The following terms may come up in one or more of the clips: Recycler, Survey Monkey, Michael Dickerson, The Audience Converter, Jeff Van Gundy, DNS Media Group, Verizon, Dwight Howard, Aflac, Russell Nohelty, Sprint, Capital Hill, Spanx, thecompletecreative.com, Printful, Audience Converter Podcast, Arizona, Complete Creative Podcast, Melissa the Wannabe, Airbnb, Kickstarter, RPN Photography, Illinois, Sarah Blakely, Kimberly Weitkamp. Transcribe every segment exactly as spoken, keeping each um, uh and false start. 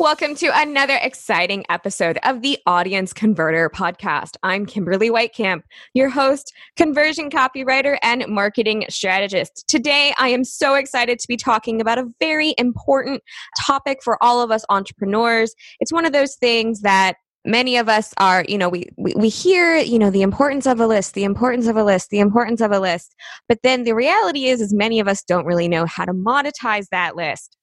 Welcome to another exciting episode of the Audience Converter Podcast. I'm Kimberly Weitkamp, your host, conversion copywriter, and marketing strategist. Today, I am so excited to be talking about a very important topic for all of us entrepreneurs. It's one of those things that many of us are, you know, we, we we hear, you know, the importance of a list, the importance of a list, the importance of a list. But then the reality is, is many of us don't really know how to monetize that list.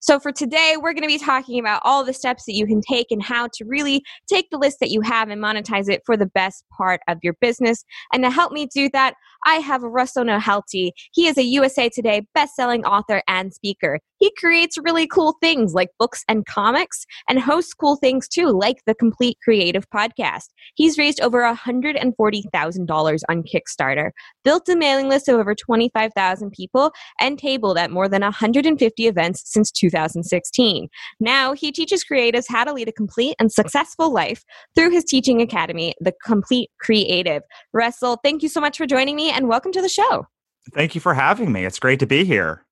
So for today, we're going to be talking about all the steps that you can take and how to really take the list that you have and monetize it for the best part of your business. And to help me do that, I have Russell Nohelty. He is a U S A Today best-selling author and speaker. He creates really cool things like books and comics and hosts cool things too, like the Complete Creative Podcast. He's raised over one hundred forty thousand dollars on Kickstarter, built a mailing list of over twenty-five thousand people, and tabled at more than one hundred fifty events since two thousand sixteen. Now, he teaches creatives how to lead a complete and successful life through his teaching academy, The Complete Creative. Russell, thank you so much for joining me and welcome to the show. Thank you for having me. It's great to be here.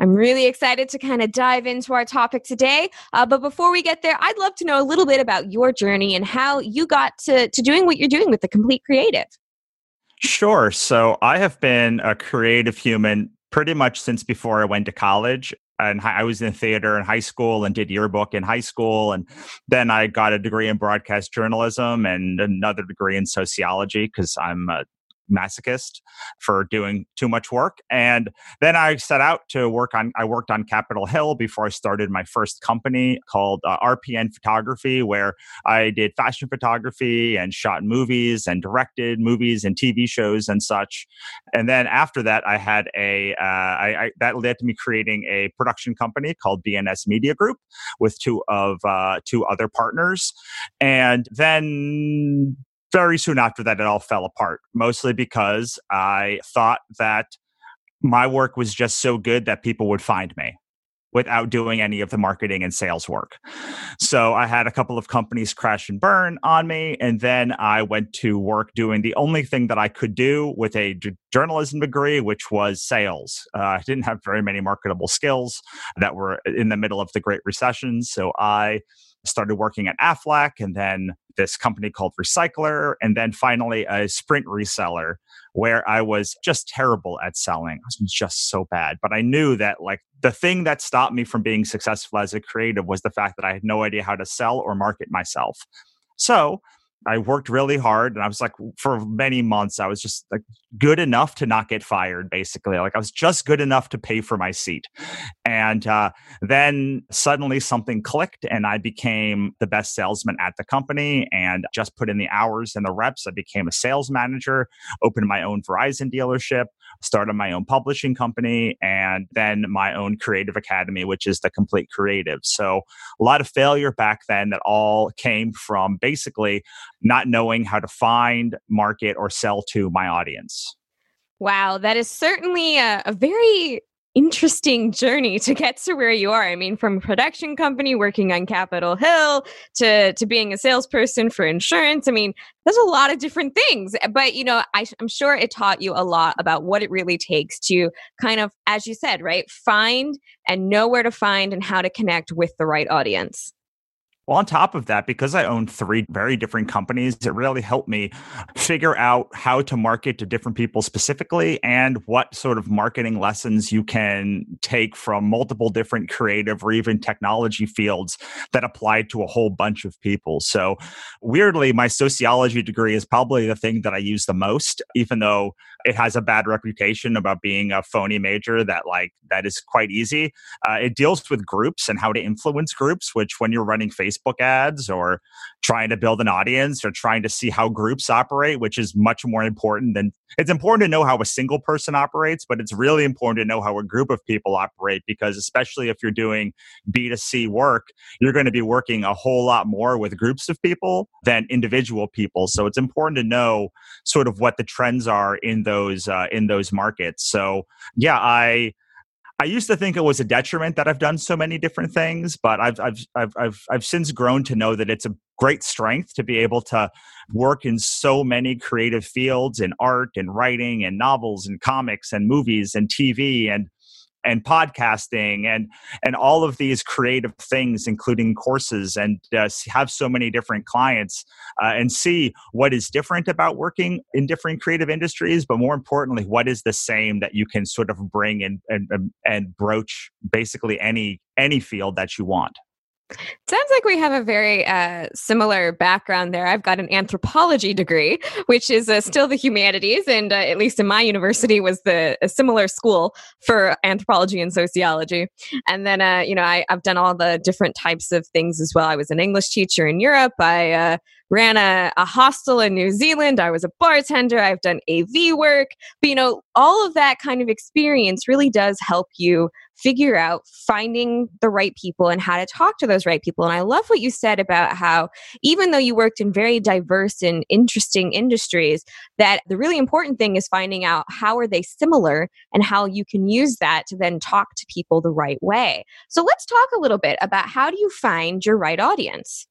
I'm really excited to kind of dive into our topic today. Uh, but before we get there, I'd love to know a little bit about your journey and how you got to, to doing what you're doing with The Complete Creative. Sure. So I have been a creative human pretty much since before I went to college. And I was in theater in high school and did yearbook in high school. And then I got a degree in broadcast journalism and another degree in sociology because I'm a masochist for doing too much work. And then I set out to work on, I worked on Capitol Hill before I started my first company called uh, R P N Photography, where I did fashion photography and shot movies and directed movies and T V shows and such. And then after that, I had a, uh, I, I, that led to me creating a production company called D N S Media Group with two of, uh, two other partners. And then very soon after that, it all fell apart, mostly because I thought that my work was just so good that people would find me without doing any of the marketing and sales work. So I had a couple of companies crash and burn on me. And then I went to work doing the only thing that I could do with a d- journalism degree, which was sales. Uh, I didn't have very many marketable skills that were in the middle of the Great Recession. So I started working at Aflac and then this company called Recycler, and then finally a Sprint reseller where I was just terrible at selling. I was just so bad. But I knew that like the thing that stopped me from being successful as a creative was the fact that I had no idea how to sell or market myself. So I worked really hard and I was like, for many months, I was just like good enough to not get fired, basically. Like I was just good enough to pay for my seat. And uh, then suddenly something clicked and I became the best salesman at the company and just put in the hours and the reps. I became a sales manager, opened my own Verizon dealership, started my own publishing company, and then my own creative academy, which is The Complete Creative. So a lot of failure back then that all came from basically not knowing how to find, market, or sell to my audience. Wow, that is certainly a, a very interesting journey to get to where you are. I mean, from production company, working on Capitol Hill, to, to being a salesperson for insurance. I mean, there's a lot of different things. But, you know, I, I'm sure it taught you a lot about what it really takes to kind of, as you said, right, find and know where to find and how to connect with the right audience. Well, on top of that, because I own three very different companies, it really helped me figure out how to market to different people specifically and what sort of marketing lessons you can take from multiple different creative or even technology fields that apply to a whole bunch of people. So weirdly, my sociology degree is probably the thing that I use the most, even though it has a bad reputation about being a phony major that like that is quite easy. Uh, it deals with groups and how to influence groups, which when you're running Facebook Facebook ads or trying to build an audience or trying to see how groups operate, which is much more important than it's important to know how a single person operates, but it's really important to know how a group of people operate, because especially if you're doing B two C work, you're going to be working a whole lot more with groups of people than individual people. So it's important to know sort of what the trends are in those uh, in those markets. So yeah, I I used to think it was a detriment that I've done so many different things, but I've I've I've I've, I've since grown to know that it's a great strength to be able to work in so many creative fields, in art and writing and novels and comics and movies and T V and and podcasting and and all of these creative things, including courses, and uh, have so many different clients uh, and see what is different about working in different creative industries, but more importantly, what is the same that you can sort of bring and and and broach basically any any field that you want. Sounds like we have a very uh, similar background there. I've got an anthropology degree, which is uh, still the humanities, and uh, at least in my university was the a similar school for anthropology and sociology. And then, uh, you know, I, I've done all the different types of things as well. I was an English teacher in Europe. I uh, ran a, a hostel in New Zealand. I was a bartender. I've done A V work. But, you know, all of that kind of experience really does help you figure out finding the right people and how to talk to those right people. And I love what you said about how, even though you worked in very diverse and interesting industries, that the really important thing is finding out how are they similar and how you can use that to then talk to people the right way. So let's talk a little bit about, how do you find your right audience?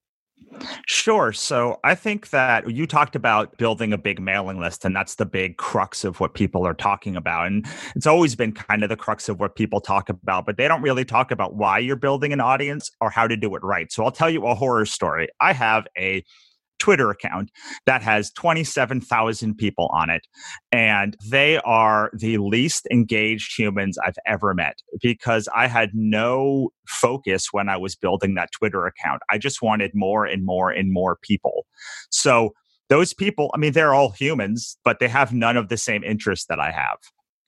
Sure. So I think that you talked about building a big mailing list, and that's the big crux of what people are talking about. And it's always been kind of the crux of what people talk about, but they don't really talk about why you're building an audience or how to do it right. So I'll tell you a horror story. I have a Twitter account that has twenty-seven thousand people on it, and they are the least engaged humans I've ever met, because I had no focus when I was building that Twitter account. I just wanted more and more and more people. So those people, I mean, they're all humans, but they have none of the same interests that I have.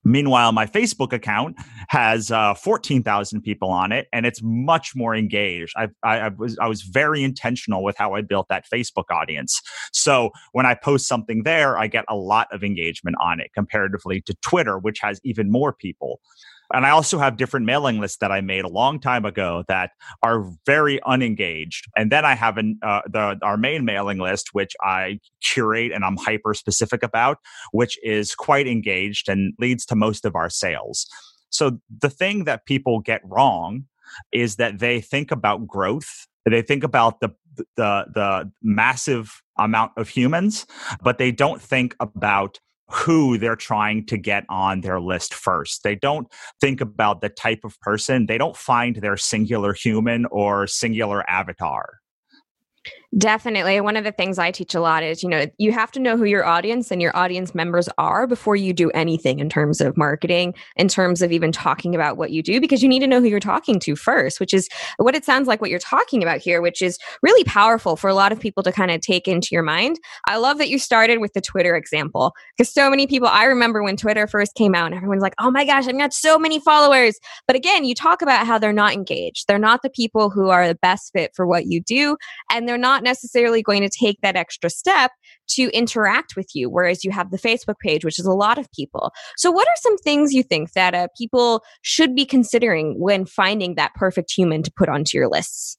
Meanwhile, my Facebook account has uh, fourteen thousand people on it, and it's much more engaged. I, I, I was I was very intentional with how I built that Facebook audience. So when I post something there, I get a lot of engagement on it comparatively to Twitter, which has even more people. And I also have different mailing lists that I made a long time ago that are very unengaged. And then I have an, uh, the, our main mailing list, which I curate and I'm hyper specific about, which is quite engaged and leads to most of our sales. So the thing that people get wrong is that they think about growth. They think about the the, the massive amount of humans, but they don't think about who they're trying to get on their list first. They don't think about the type of person. They don't find their singular human or singular avatar. Definitely. One of the things I teach a lot is, you know, you have to know who your audience and your audience members are before you do anything in terms of marketing, in terms of even talking about what you do, because you need to know who you're talking to first, which is what it sounds like what you're talking about here, which is really powerful for a lot of people to kind of take into your mind. I love that you started with the Twitter example, because so many people, I remember when Twitter first came out and everyone's like, oh my gosh, I've got so many followers. But again, you talk about how they're not engaged. They're not the people who are the best fit for what you do, and they're not necessarily going to take that extra step to interact with you, whereas you have the Facebook page, which is a lot of people. So what are some things you think that uh, people should be considering when finding that perfect human to put onto your lists?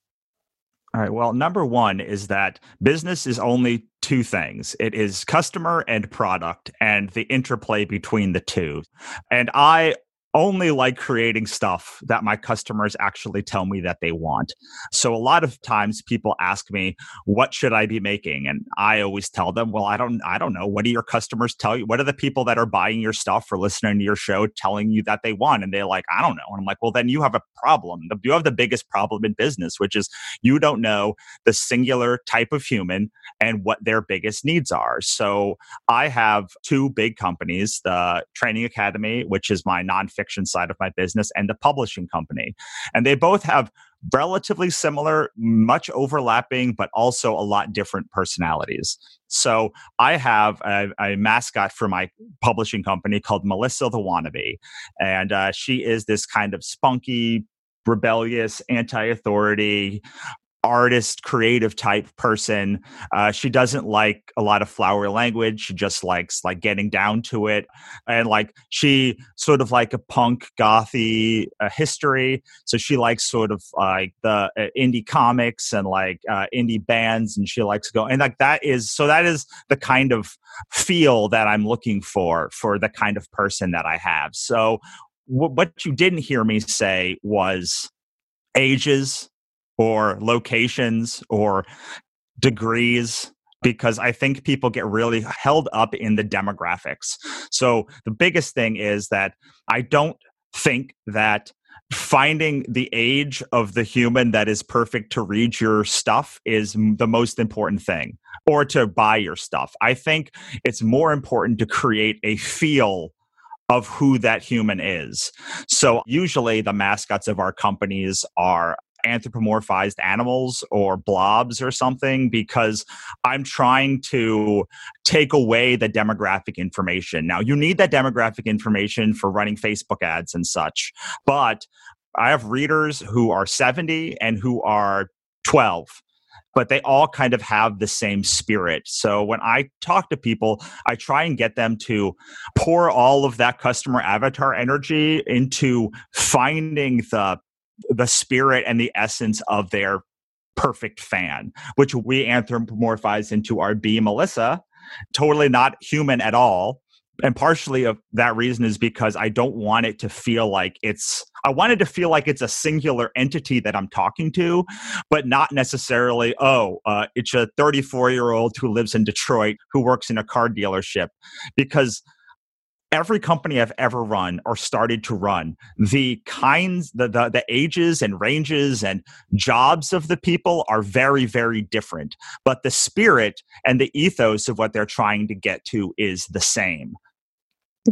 All right. Well, number one is that business is only two things. It is customer and product, and the interplay between the two. And I only like creating stuff that my customers actually tell me that they want. So a lot of times people ask me, what should I be making? And I always tell them, well, I don't, I don't know. What do your customers tell you? What are the people that are buying your stuff or listening to your show telling you that they want? And they're like, I don't know. And I'm like, well, then you have a problem. You have the biggest problem in business, which is you don't know the singular type of human and what their biggest needs are. So I have two big companies, the Training Academy, which is my nonfiction side of my business, and the publishing company. And they both have relatively similar, much overlapping, but also a lot different personalities. So I have a, a mascot for my publishing company called Melissa the Wannabe. And uh, she is this kind of spunky, rebellious, anti-authority, artist, creative type person. Uh, she doesn't like a lot of flowery language. She just likes like getting down to it. And like, she sort of like a punk gothy uh, history. So she likes sort of like the uh, indie comics and like uh, indie bands, and she likes to go. And like, that is, so that is the kind of feel that I'm looking for, for the kind of person that I have. So w- what you didn't hear me say was ages, or locations, or degrees, because I think people get really held up in the demographics. So the biggest thing is that I don't think that finding the age of the human that is perfect to read your stuff is the most important thing, or to buy your stuff. I think it's more important to create a feel of who that human is. So usually the mascots of our companies are anthropomorphized animals or blobs or something, because I'm trying to take away the demographic information. Now, you need that demographic information for running Facebook ads and such, but I have readers who are seventy and who are twelve, but they all kind of have the same spirit. So when I talk to people, I try and get them to pour all of that customer avatar energy into finding the the spirit and the essence of their perfect fan, which we anthropomorphize into our bee, Melissa, totally not human at all. And partially of that reason is because I don't want it to feel like it's, I wanted to feel like it's a singular entity that I'm talking to, but not necessarily, oh, uh, it's a thirty-four year old who lives in Detroit, who works in a car dealership. Because every company I've ever run or started to run, the kinds, the, the the ages and ranges and jobs of the people are very, very different. But the spirit and the ethos of what they're trying to get to is the same.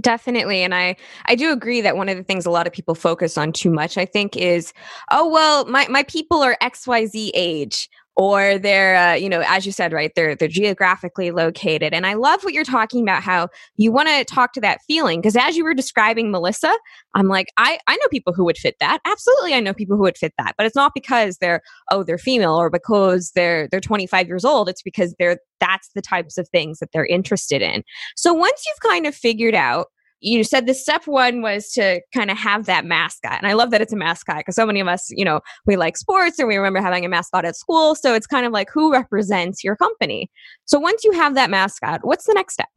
Definitely. And I, I do agree that one of the things a lot of people focus on too much, I think, is, oh, well, my, my people are X Y Z age. Or they're, uh, you know, as you said, right, they're they're geographically located. And I love what you're talking about, how you want to talk to that feeling. Because as you were describing Melissa, I'm like, I, I know people who would fit that. Absolutely, I know people who would fit that. But it's not because they're, oh, they're female or because they're they're twenty-five years old. It's because they're that's the types of things that they're interested in. So once you've kind of figured out, you said the step one was to kind of have that mascot. And I love that it's a mascot, because so many of us, you know, we like sports and we remember having a mascot at school. So it's kind of like, who represents your company? So once you have that mascot, what's the next step?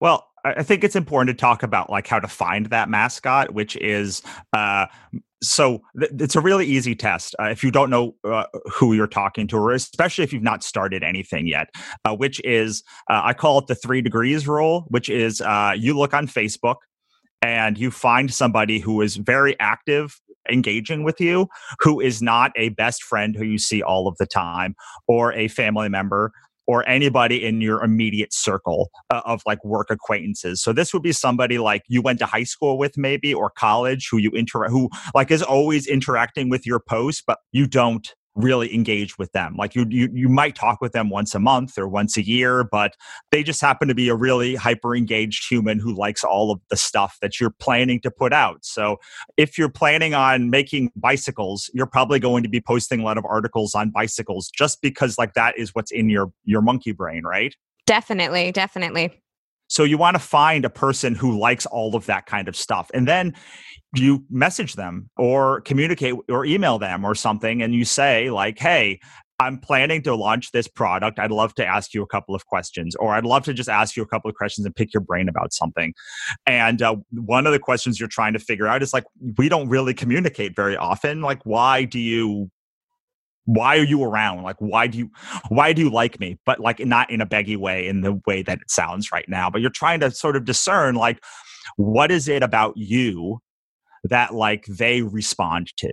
Well, I think it's important to talk about like how to find that mascot, which is, uh, so th- it's a really easy test uh, if you don't know uh, who you're talking to, or especially if you've not started anything yet, uh, which is, uh, I call it the three degrees rule, which is uh, you look on Facebook and you find somebody who is very active, engaging with you, who is not a best friend who you see all of the time, or a family member, or anybody in your immediate circle uh, of like work acquaintances. So this would be somebody like you went to high school with, maybe, or college, who you interact, who like is always interacting with your posts, but you don't really engage with them. Like you, you, you might talk with them once a month or once a year, but they just happen to be a really hyper engaged human who likes all of the stuff that you're planning to put out. So if you're planning on making bicycles, you're probably going to be posting a lot of articles on bicycles, just because like that is what's in your, your monkey brain, right? Definitely. Definitely. So you want to find a person who likes all of that kind of stuff. And then you message them or communicate or email them or something, and you say like, hey, I'm planning to launch this product. I'd love to ask you a couple of questions, or I'd love to just ask you a couple of questions and pick your brain about something. And uh, one of the questions you're trying to figure out is like, we don't really communicate very often. Like, why do you... Why are you around? Like, why do you, why do you like me? But like, not in a beggy way, in the way that it sounds right now, but you're trying to sort of discern, like, what is it about you that like they respond to?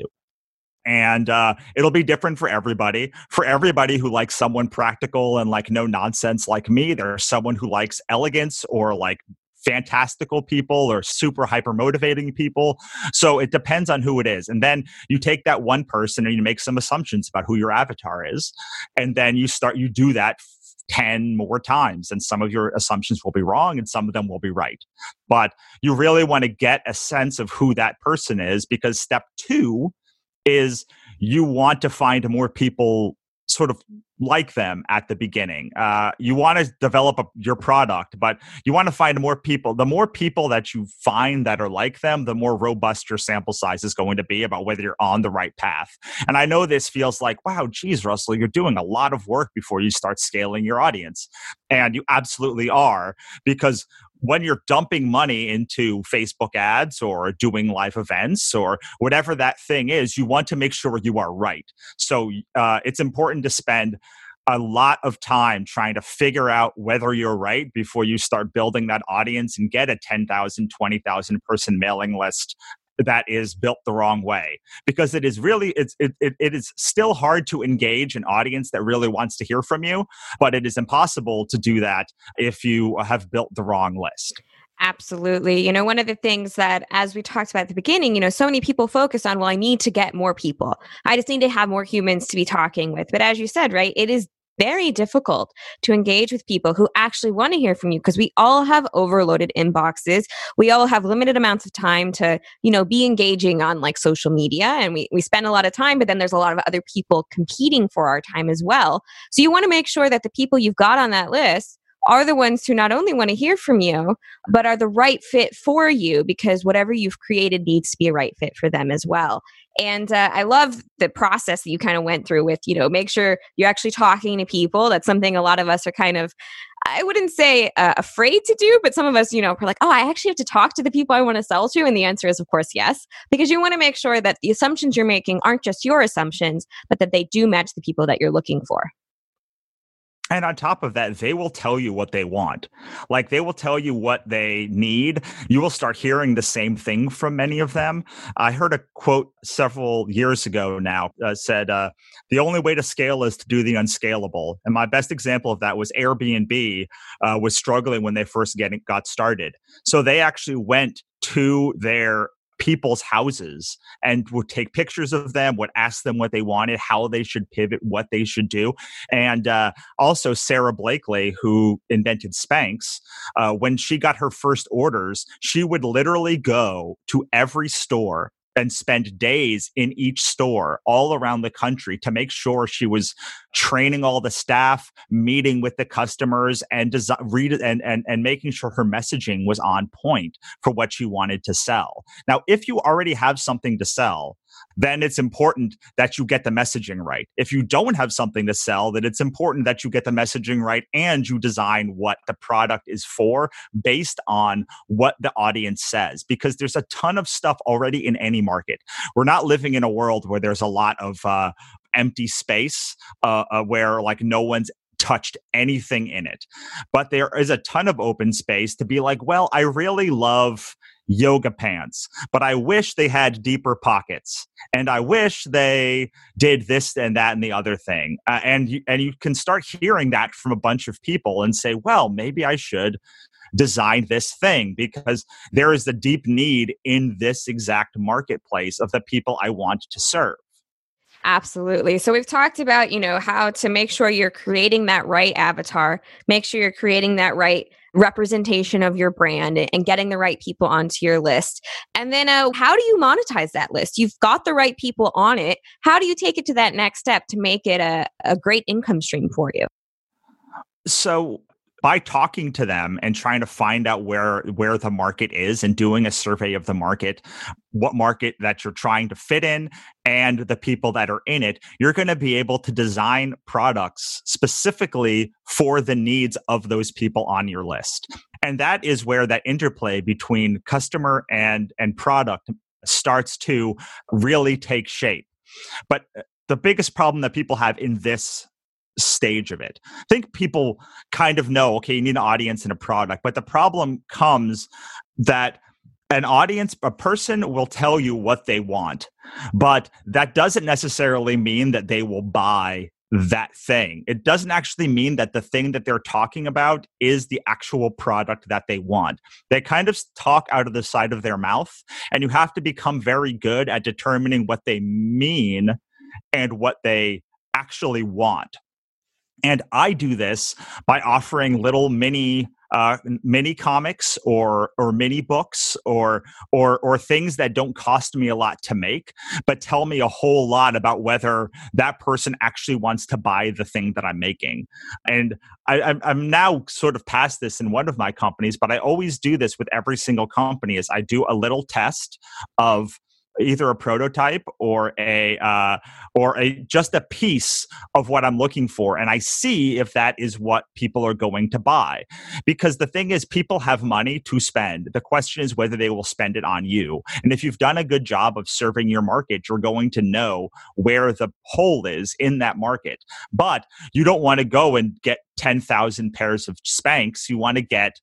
And uh, it'll be different for everybody. For everybody who likes someone practical and like no nonsense like me, there's someone who likes elegance or like fantastical people or super hyper motivating people. So it depends on who it is. And then you take that one person and you make some assumptions about who your avatar is. And then you start, you do that ten more times. And some of your assumptions will be wrong and some of them will be right. But you really want to get a sense of who that person is, because step two is you want to find more people sort of like them at the beginning. Uh, you want to develop a, your product, but you want to find more people. The more people that you find that are like them, the more robust your sample size is going to be about whether you're on the right path. And I know this feels like, wow, geez, Russell, you're doing a lot of work before you start scaling your audience. And you absolutely are, because when you're dumping money into Facebook ads or doing live events or whatever that thing is, you want to make sure you are right. So uh, it's important to spend a lot of time trying to figure out whether you're right before you start building that audience and get a ten thousand, twenty thousand person mailing list that is built the wrong way. Because it is really, it's, it, it, it is still hard to engage an audience that really wants to hear from you, but it is impossible to do that if you have built the wrong list. Absolutely. You know, one of the things that, as we talked about at the beginning, you know, so many people focus on, well, I need to get more people. I just need to have more humans to be talking with. But as you said, right, it is very difficult to engage with people who actually want to hear from you, because we all have overloaded inboxes. We all have limited amounts of time to, you know, be engaging on like social media, and we, we spend a lot of time, but then there's a lot of other people competing for our time as well. So you want to make sure that the people you've got on that list are the ones who not only want to hear from you, but are the right fit for you, because whatever you've created needs to be a right fit for them as well. And uh, I love the process that you kind of went through with, you know, make sure you're actually talking to people. That's something a lot of us are kind of, I wouldn't say uh, afraid to do, but some of us, you know, we're like, oh, I actually have to talk to the people I want to sell to. And the answer is, of course, yes, because you want to make sure that the assumptions you're making aren't just your assumptions, but that they do match the people that you're looking for. And on top of that, they will tell you what they want. Like, they will tell you what they need. You will start hearing the same thing from many of them. I heard a quote several years ago now uh, said, uh, the only way to scale is to do the unscalable. And my best example of that was Airbnb uh, was struggling when they first getting, got started. So they actually went to their people's houses and would take pictures of them, would ask them what they wanted, how they should pivot, what they should do. And uh, also Sarah Blakely, who invented Spanx, uh, when she got her first orders, she would literally go to every store and spend days in each store all around the country to make sure she was training all the staff, meeting with the customers, and desi- read and, and and making sure her messaging was on point for what she wanted to sell. Now, if you already have something to sell, then it's important that you get the messaging right. If you don't have something to sell, then it's important that you get the messaging right and you design what the product is for based on what the audience says, because there's a ton of stuff already in any market. We're not living in a world where there's a lot of uh, empty space uh, uh, where like no one's touched anything in it. But there is a ton of open space to be like, well, I really love yoga pants, but I wish they had deeper pockets, and I wish they did this and that and the other thing. Uh, and you, and you can start hearing that from a bunch of people and say, well, maybe I should design this thing, because there is the deep need in this exact marketplace of the people I want to serve. Absolutely. So we've talked about, you know, how to make sure you're creating that right avatar, make sure you're creating that right representation of your brand, and getting the right people onto your list. And then uh, how do you monetize that list? You've got the right people on it. How do you take it to that next step to make it a, a great income stream for you? So by talking to them and trying to find out where where the market is and doing a survey of the market, what market that you're trying to fit in and the people that are in it, you're going to be able to design products specifically for the needs of those people on your list. And that is where that interplay between customer and, and product starts to really take shape. But the biggest problem that people have in this stage of it, I think people kind of know, okay, you need an audience and a product, but the problem comes that an audience, a person will tell you what they want, but that doesn't necessarily mean that they will buy that thing. It doesn't actually mean that the thing that they're talking about is the actual product that they want. They kind of talk out of the side of their mouth, and you have to become very good at determining what they mean and what they actually want. And I do this by offering little mini uh, mini comics or or mini books or or or things that don't cost me a lot to make, but tell me a whole lot about whether that person actually wants to buy the thing that I'm making. And I, I'm now sort of past this in one of my companies, but I always do this with every single company: is I do a little test of either a prototype or a uh, or a just a piece of what I'm looking for, and I see if that is what people are going to buy. Because the thing is, people have money to spend. The question is whether they will spend it on you. And if you've done a good job of serving your market, you're going to know where the hole is in that market. But you don't want to go and get ten thousand pairs of Spanx. You want to get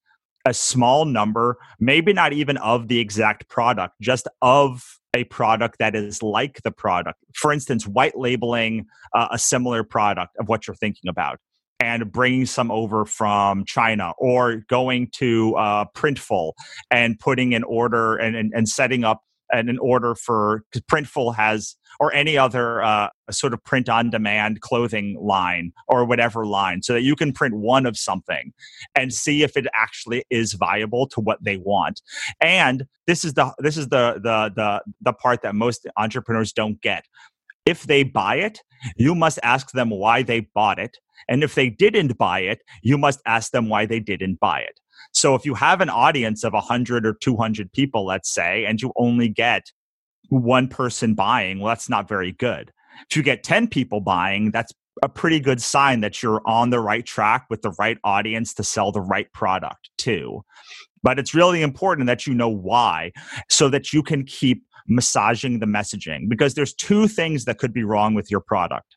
a small number, maybe not even of the exact product, just of a product that is like the product. For instance, white labeling uh, a similar product of what you're thinking about and bringing some over from China, or going to uh, Printful and putting an order and, and, and setting up an, an order for, because Printful has, or any other uh, sort of print-on-demand clothing line or whatever line, so that you can print one of something and see if it actually is viable to what they want. And this is the this is the the the the part that most entrepreneurs don't get. If they buy it, you must ask them why they bought it, and if they didn't buy it, you must ask them why they didn't buy it. So if you have an audience of one hundred or two hundred people, let's say, and you only get one person buying, well, that's not very good. If you get ten people buying, that's a pretty good sign that you're on the right track with the right audience to sell the right product to. But it's really important that you know why, so that you can keep massaging the messaging, because there's two things that could be wrong with your product.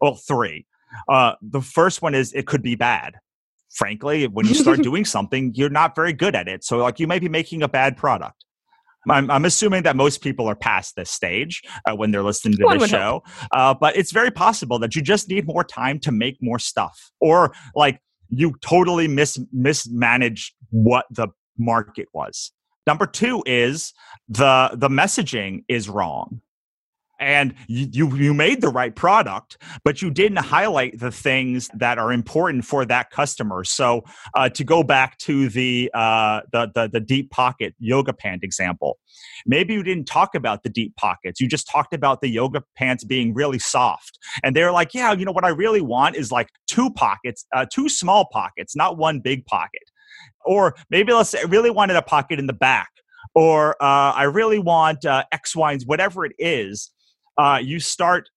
Well, three. Uh, the first one is it could be bad. Frankly, when you start doing something, you're not very good at it. So like you might be making a bad product. I'm, I'm assuming that most people are past this stage uh, when they're listening to this show. Uh, but it's very possible that you just need more time to make more stuff, or like you totally mis- mismanaged what the market was. Number two is the the messaging is wrong. And you, you you made the right product, but you didn't highlight the things that are important for that customer. So uh, to go back to the, uh, the the the deep pocket yoga pant example, maybe you didn't talk about the deep pockets. You just talked about the yoga pants being really soft, and they're like, yeah, you know what I really want is like two pockets, uh, two small pockets, not one big pocket. Or maybe let's say I really wanted a pocket in the back, or uh, I really want uh, X, Y, and whatever it is. Uh, you start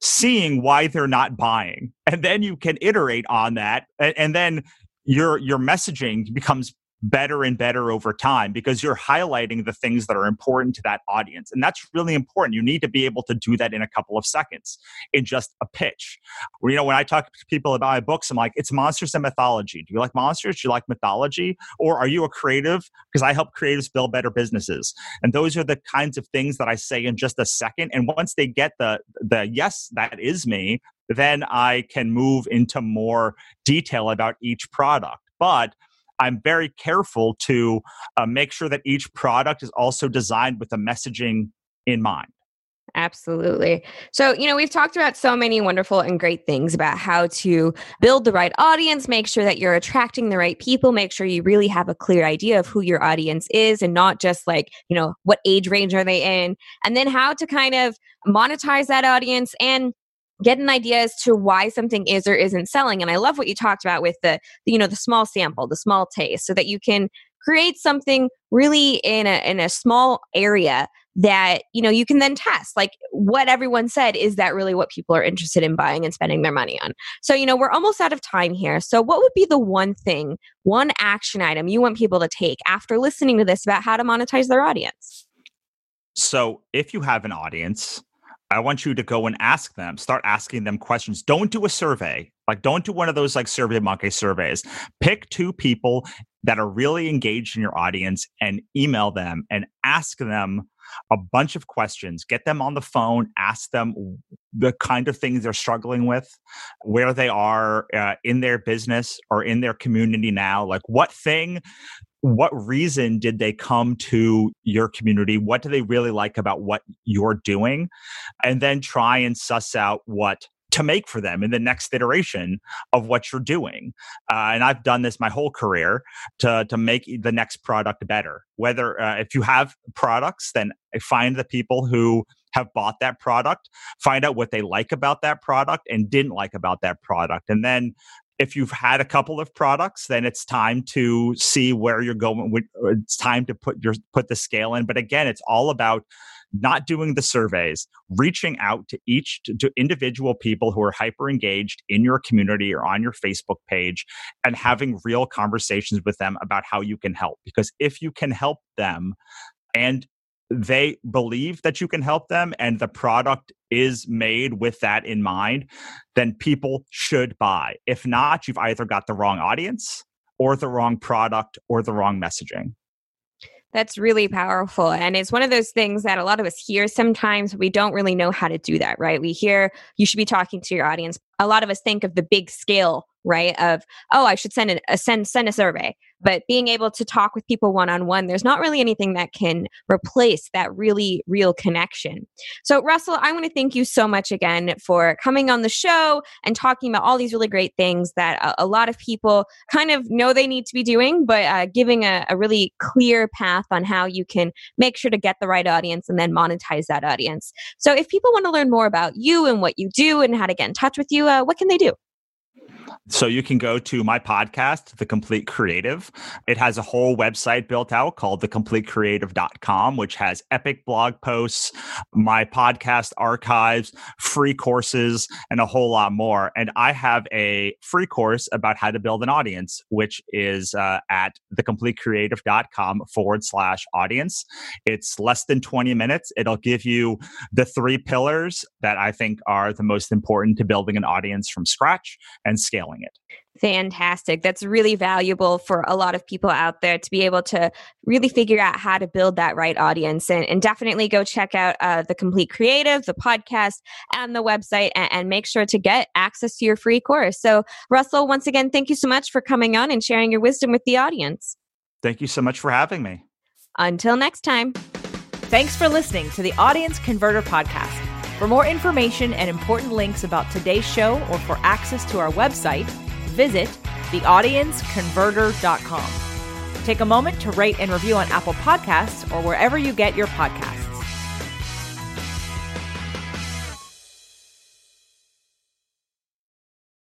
seeing why they're not buying, and then you can iterate on that, and, and then your your messaging becomes better and better over time, because you're highlighting the things that are important to that audience. And that's really important. You need to be able to do that in a couple of seconds, in just a pitch. You know, when I talk to people about my books, I'm like, it's monsters and mythology. Do you like monsters? Do you like mythology? Or are you a creative? Because I help creatives build better businesses. And those are the kinds of things that I say in just a second. And once they get the the yes, that is me, then I can move into more detail about each product. But I'm very careful to uh, make sure that each product is also designed with the messaging in mind. Absolutely. So, you know, we've talked about so many wonderful and great things about how to build the right audience, make sure that you're attracting the right people, make sure you really have a clear idea of who your audience is and not just like, you know, what age range are they in, and then how to kind of monetize that audience and get an idea as to why something is or isn't selling. And I love what you talked about with the, you know, the small sample, the small taste, so that you can create something really in a in a small area that, you know, you can then test. Like what everyone said, is that really what people are interested in buying and spending their money on? So, you know, we're almost out of time here. So what would be the one thing, one action item you want people to take after listening to this about how to monetize their audience? So if you have an audience, I want you to go and ask them, start asking them questions. Don't do a survey. Like don't do one of those like Survey Monkey surveys. Pick two people that are really engaged in your audience and email them and ask them a bunch of questions. Get them on the phone, ask them the kind of things they're struggling with, where they are uh, in their business or in their community now. Like what thing, what reason did they come to your community? What do they really like about what you're doing? And then try and suss out what to make for them in the next iteration of what you're doing. Uh, and I've done this my whole career to, to make the next product better. Whether uh, if you have products, then find the people who have bought that product, find out what they like about that product and didn't like about that product. And then if you've had a couple of products, then it's time to see where you're going. It's time to put your put the scale in. But again, it's all about not doing the surveys, reaching out to each to, to individual people who are hyper engaged in your community or on your Facebook page, and having real conversations with them about how you can help. Because if you can help them, and they believe that you can help them, and the product is made with that in mind, then people should buy. If not, you've either got the wrong audience or the wrong product or the wrong messaging. That's really powerful. And it's one of those things that a lot of us hear sometimes. We don't really know how to do that, right? We hear you should be talking to your audience. A lot of us think of the big scale, right? Of, oh, I should send an, a send send a survey. But being able to talk with people one-on-one, there's not really anything that can replace that really real connection. So Russell, I want to thank you so much again for coming on the show and talking about all these really great things that a, a lot of people kind of know they need to be doing, but uh, giving a, a really clear path on how you can make sure to get the right audience and then monetize that audience. So if people want to learn more about you and what you do and how to get in touch with you, uh, what can they do? So you can go to my podcast, The Complete Creative. It has a whole website built out called the complete creative dot com, which has epic blog posts, my podcast archives, free courses, and a whole lot more. And I have a free course about how to build an audience, which is uh, at thecompletecreative.com forward slash audience. It's less than twenty minutes. It'll give you the three pillars that I think are the most important to building an audience from scratch and scale it. Fantastic. That's really valuable for a lot of people out there to be able to really figure out how to build that right audience. And, and definitely go check out uh, The Complete Creative, the podcast, and the website, and, and make sure to get access to your free course. So Russell, once again, thank you so much for coming on and sharing your wisdom with the audience. Thank you so much for having me. Until next time. Thanks for listening to the Audience Converter Podcast. For more information and important links about today's show or for access to our website, visit the audience converter dot com. Take a moment to rate and review on Apple Podcasts or wherever you get your podcasts.